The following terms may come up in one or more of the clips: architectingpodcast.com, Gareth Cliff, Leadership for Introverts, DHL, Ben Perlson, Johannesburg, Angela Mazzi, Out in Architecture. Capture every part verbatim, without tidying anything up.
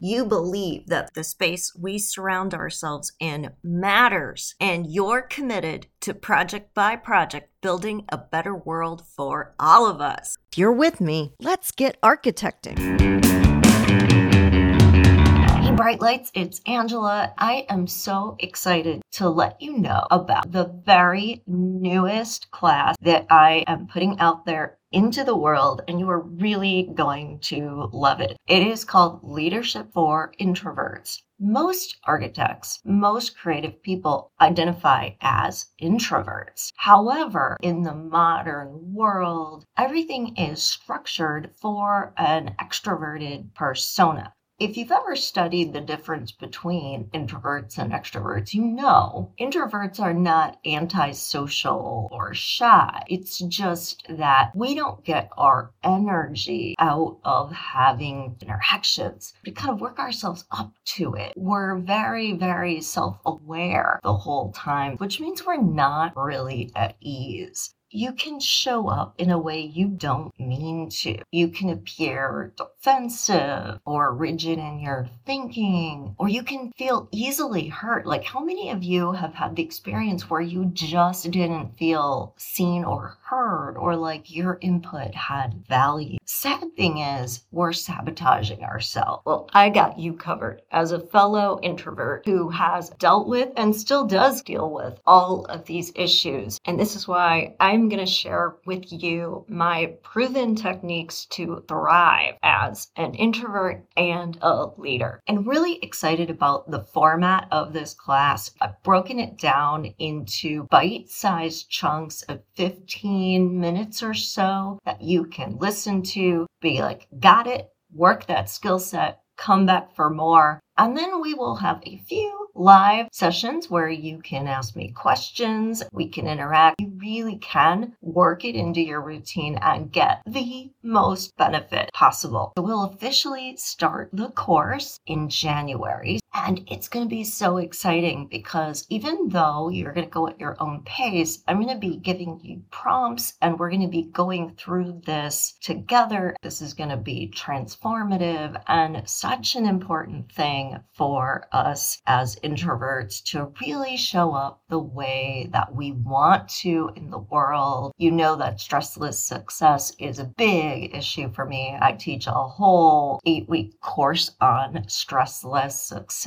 you believe that the space we surround ourselves in matters, and you're committed to project by project building a better world for all of us. If you're with me, let's get architecting. Bright Lights, it's Angela. I am so excited to let you know about the very newest class that I am putting out there into the world, and you are really going to love it. It is called Leadership for Introverts. Most architects, most creative people identify as introverts. However, in the modern world, everything is structured for an extroverted persona. If you've ever studied the difference between introverts and extroverts, you know introverts are not antisocial or shy. It's just that we don't get our energy out of having interactions. We kind of work ourselves up to it. We're very, very self-aware the whole time, which means we're not really at ease. You can show up in a way you don't mean to. You can appear defensive or rigid in your thinking, or you can feel easily hurt. Like, how many of you have had the experience where you just didn't feel seen or heard, or like your input had value? Sad thing is, we're sabotaging ourselves. Well, I got you covered as a fellow introvert who has dealt with and still does deal with all of these issues. And this is why I'm I'm going to share with you my proven techniques to thrive as an introvert and a leader. And really excited about the format of this class. I've broken it down into bite-sized chunks of fifteen minutes or so that you can listen to, be like, got it, work that skill set, come back for more. And then we will have a few live sessions where you can ask me questions, we can interact. You really can work it into your routine and get the most benefit possible. So we'll officially start the course in January. And it's going to be so exciting because even though you're going to go at your own pace, I'm going to be giving you prompts and we're going to be going through this together. This is going to be transformative and such an important thing for us as introverts to really show up the way that we want to in the world. You know that stressless success is a big issue for me. I teach a whole eight-week course on stressless success.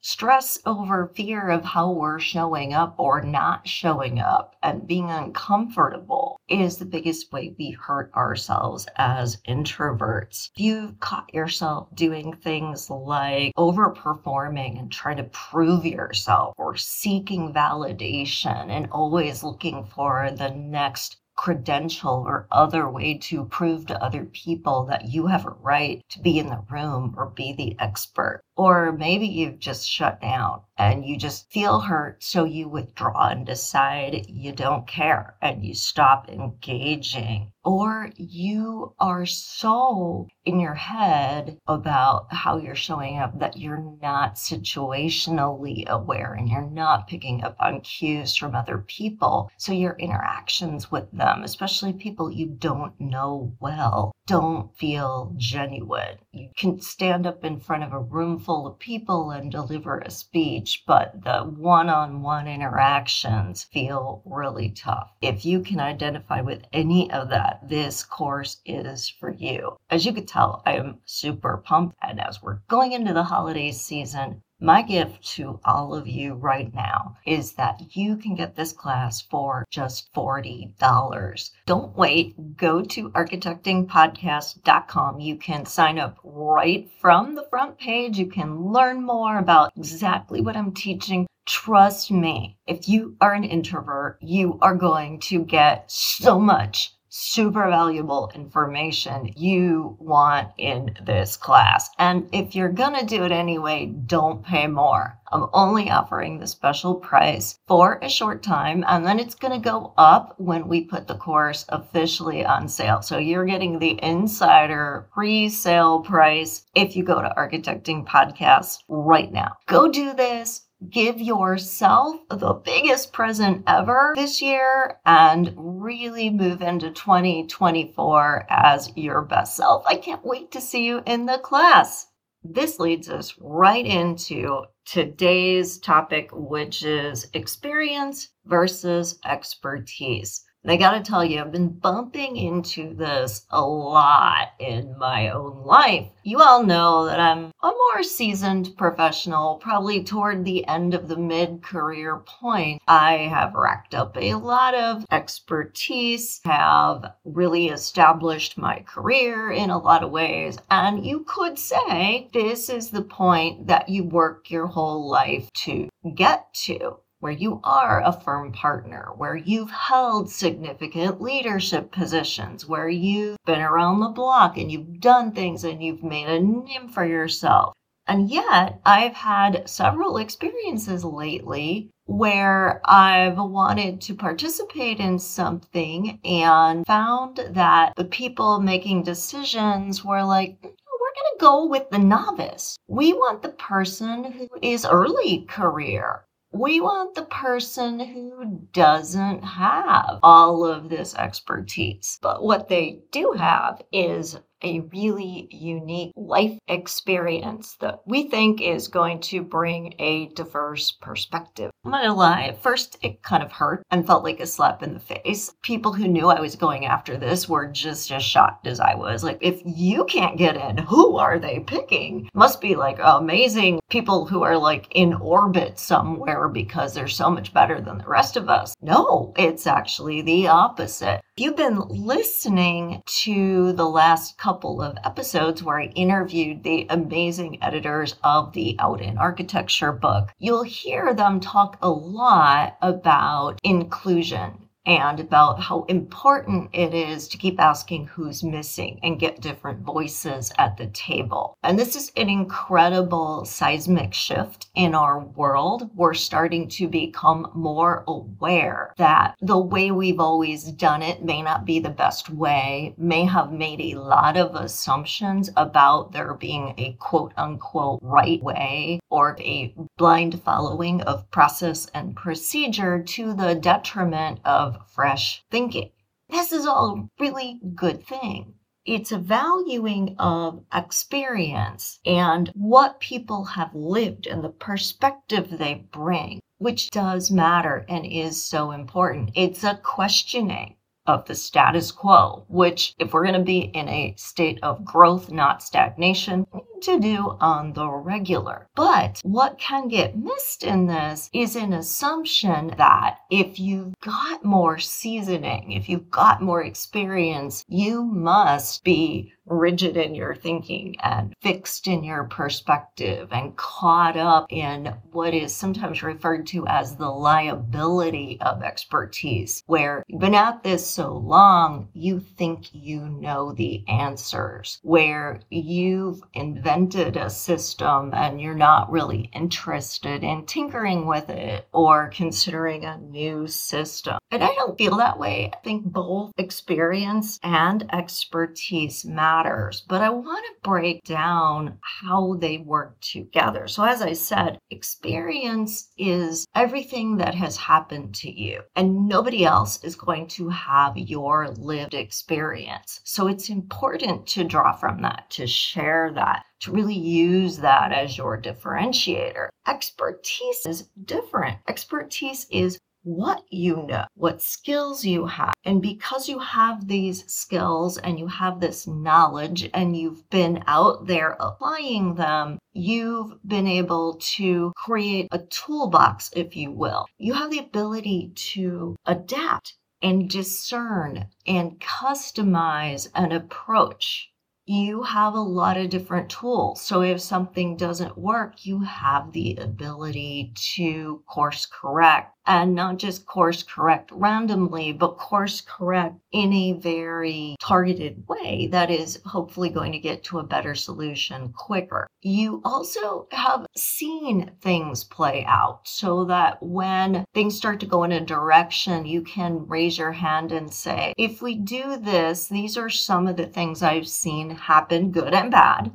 Stress over fear of how we're showing up or not showing up and being uncomfortable is the biggest way we hurt ourselves as introverts. If you've caught yourself doing things like overperforming and trying to prove yourself or seeking validation and always looking for the next credential or other way to prove to other people that you have a right to be in the room or be the expert. Or maybe you've just shut down and you just feel hurt, so you withdraw and decide you don't care and you stop engaging. Or you are so in your head about how you're showing up that you're not situationally aware and you're not picking up on cues from other people. So your interactions with them, especially people you don't know well, don't feel genuine. You can stand up in front of a room full of people and deliver a speech, but the one-on-one interactions feel really tough. If you can identify with any of that, this course is for you. As you could tell, I am super pumped, and as we're going into the holiday season, my gift to all of you right now is that you can get this class for just forty dollars. Don't wait. Go to architecting podcast dot com. You can sign up right from the front page. You can learn more about exactly what I'm teaching. Trust me, if you are an introvert, you are going to get so much super valuable information you want in this class. And if you're going to do it anyway, don't pay more. I'm only offering the special price for a short time, and then it's going to go up when we put the course officially on sale. So you're getting the insider pre-sale price if you go to Architecting Podcasts right now. Go do this. Give yourself the biggest present ever this year and really move into twenty twenty-four as your best self. I can't wait to see you in the class. This leads us right into today's topic, which is experience versus expertise. And I gotta tell you, I've been bumping into this a lot in my own life. You all know that I'm a more seasoned professional, probably toward the end of the mid-career point. I have racked up a lot of expertise, have really established my career in a lot of ways. And you could say this is the point that you work your whole life to get to, where you are a firm partner, where you've held significant leadership positions, where you've been around the block and you've done things and you've made a name for yourself. And yet, I've had several experiences lately where I've wanted to participate in something and found that the people making decisions were like, we're going to go with the novice. We want the person who is early career. We want the person who doesn't have all of this expertise. But what they do have is a really unique life experience that we think is going to bring a diverse perspective. I'm not gonna lie, at first it kind of hurt and felt like a slap in the face. People who knew I was going after this were just as shocked as I was. Like, if you can't get in, who are they picking? Must be like amazing people who are like in orbit somewhere because they're so much better than the rest of us. No, it's actually the opposite. If you've been listening to the last couple of episodes where I interviewed the amazing editors of the Out in Architecture book, you'll hear them talk a lot about inclusion and about how important it is to keep asking who's missing and get different voices at the table. And this is an incredible seismic shift in our world. We're starting to become more aware that the way we've always done it may not be the best way, may have made a lot of assumptions about there being a quote unquote right way or a blind following of process and procedure to the detriment of fresh thinking. This is all a really good thing. It's a valuing of experience and what people have lived and the perspective they bring, which does matter and is so important. It's a questioning of the status quo, which, if we're going to be in a state of growth, not stagnation, we need to do on the regular. But what can get missed in this is an assumption that if you've got more seasoning, if you've got more experience, you must be rigid in your thinking and fixed in your perspective and caught up in what is sometimes referred to as the liability of expertise, where you've been at this so long, you think you know the answers, where you've invented a system and you're not really interested in tinkering with it or considering a new system. And I don't feel that way. I think both experience and expertise matter. Matters, but I want to break down how they work together. So as I said, experience is everything that has happened to you, and nobody else is going to have your lived experience. So it's important to draw from that, to share that, to really use that as your differentiator. Expertise is different. Expertise is what you know, what skills you have. And because you have these skills and you have this knowledge and you've been out there applying them, you've been able to create a toolbox, if you will. You have the ability to adapt and discern and customize an approach. You have a lot of different tools. So if something doesn't work, you have the ability to course correct, and not just course correct randomly, but course correct in a very targeted way that is hopefully going to get to a better solution quicker. You also have seen things play out so that when things start to go in a direction, you can raise your hand and say, if we do this, these are some of the things I've seen happen, good and bad,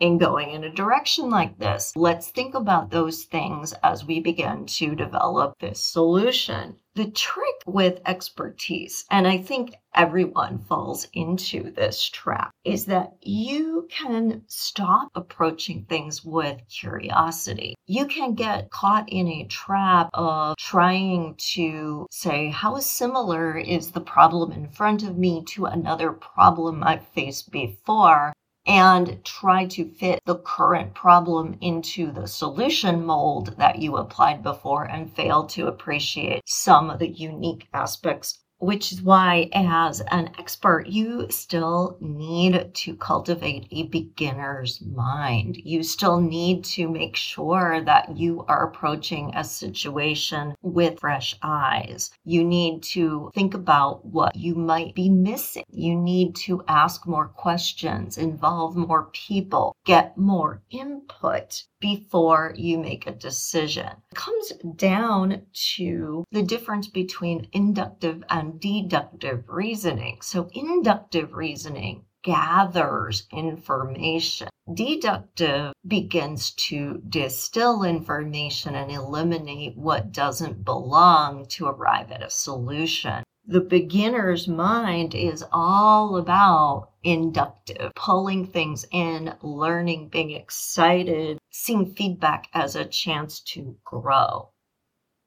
in going in a direction like this. Let's think about those things as we begin to develop this solution. The trick with expertise, and I think everyone falls into this trap, is that you can stop approaching things with curiosity. You can get caught in a trap of trying to say, how similar is the problem in front of me to another problem I've faced before? And try to fit the current problem into the solution mold that you applied before and fail to appreciate some of the unique aspects, which is why as an expert, you still need to cultivate a beginner's mind. You still need to make sure that you are approaching a situation with fresh eyes. You need to think about what you might be missing. You need to ask more questions, involve more people, get more input before you make a decision. It comes down to the difference between inductive and deductive reasoning. So inductive reasoning gathers information. Deductive begins to distill information and eliminate what doesn't belong to arrive at a solution. The beginner's mind is all about inductive, pulling things in, learning, being excited, seeing feedback as a chance to grow.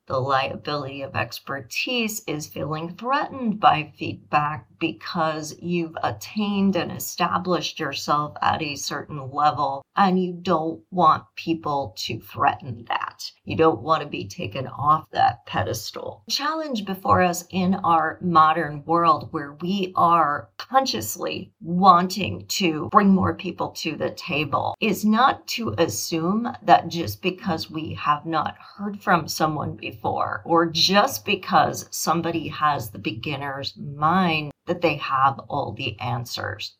The liability of expertise is feeling threatened by feedback because you've attained and established yourself at a certain level, and you don't want people to threaten that. You don't want to be taken off that pedestal. The challenge before us in our modern world, where we are consciously wanting to bring more people to the table, is not to assume that just because we have not heard from someone before, Before, or just because somebody has the beginner's mind, that they have all the answers.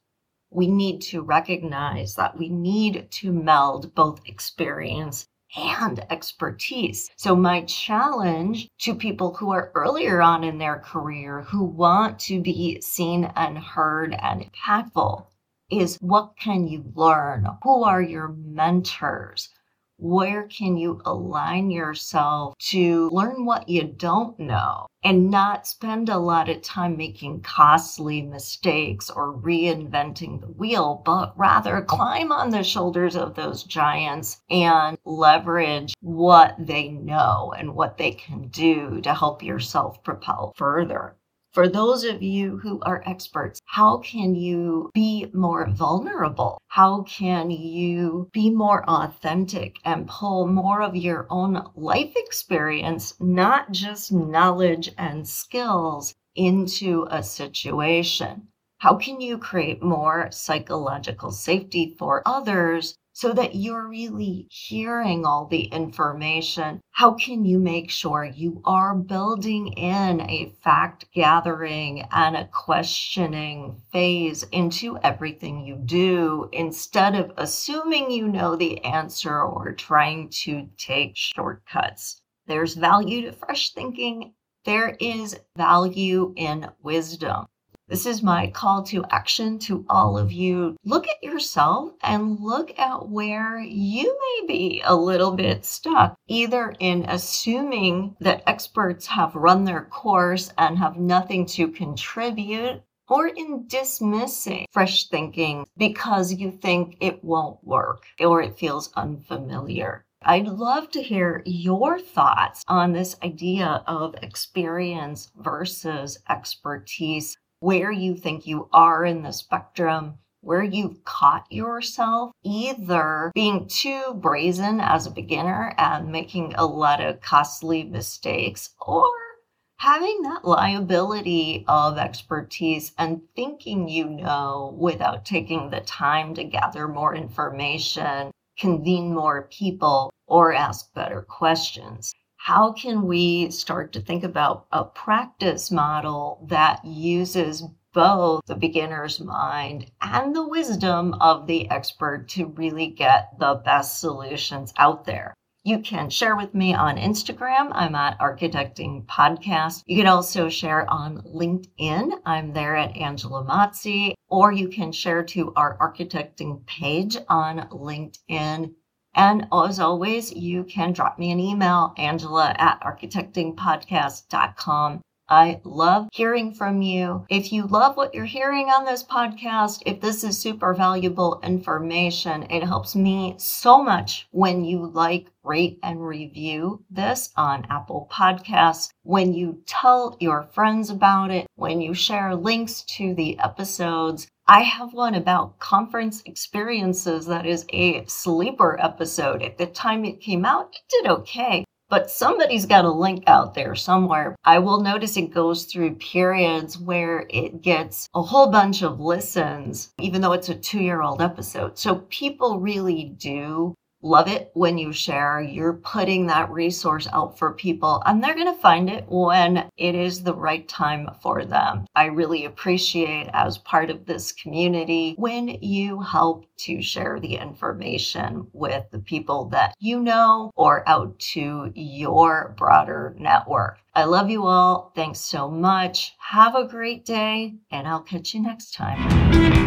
We need to recognize that we need to meld both experience and expertise. So my challenge to people who are earlier on in their career, who want to be seen and heard and impactful, is what can you learn? Who are your mentors? Where can you align yourself to learn what you don't know and not spend a lot of time making costly mistakes or reinventing the wheel, but rather climb on the shoulders of those giants and leverage what they know and what they can do to help yourself propel further. For those of you who are experts, how can you be more vulnerable? How can you be more authentic and pull more of your own life experience, not just knowledge and skills, into a situation? How can you create more psychological safety for others so that you're really hearing all the information? How can you make sure you are building in a fact gathering and a questioning phase into everything you do, instead of assuming you know the answer or trying to take shortcuts? There's value to fresh thinking. There is value in wisdom. This is my call to action to all of you. Look at yourself and look at where you may be a little bit stuck, either in assuming that experts have run their course and have nothing to contribute, or in dismissing fresh thinking because you think it won't work or it feels unfamiliar. I'd love to hear your thoughts on this idea of experience versus expertise, where you think you are in the spectrum, where you've caught yourself either being too brazen as a beginner and making a lot of costly mistakes, or having that liability of expertise and thinking you know without taking the time to gather more information, convene more people, or ask better questions. how can we start to think about a practice model that uses both the beginner's mind and the wisdom of the expert to really get the best solutions out there? You can share with me on Instagram. I'm at Architecting Podcast. You can also share on LinkedIn. I'm there at Angela Mazzi. Or you can share to our architecting page on LinkedIn. And as always, you can drop me an email, Angela at architecting podcast dot com. I love hearing from you. If you love what you're hearing on this podcast, if this is super valuable information, it helps me so much when you like, rate, and review this on Apple Podcasts, when you tell your friends about it, when you share links to the episodes. I have one about conference experiences that is a sleeper episode. At the time it came out, it did okay. But somebody's got a link out there somewhere. I will notice it goes through periods where it gets a whole bunch of listens, even though it's a two-year-old episode. So people really do love it when you share. You're putting that resource out for people, and they're going to find it when it is the right time for them. I really appreciate, as part of this community, when you help to share the information with the people that you know or out to your broader network. I love you all. Thanks so much. Have a great day, and I'll catch you next time.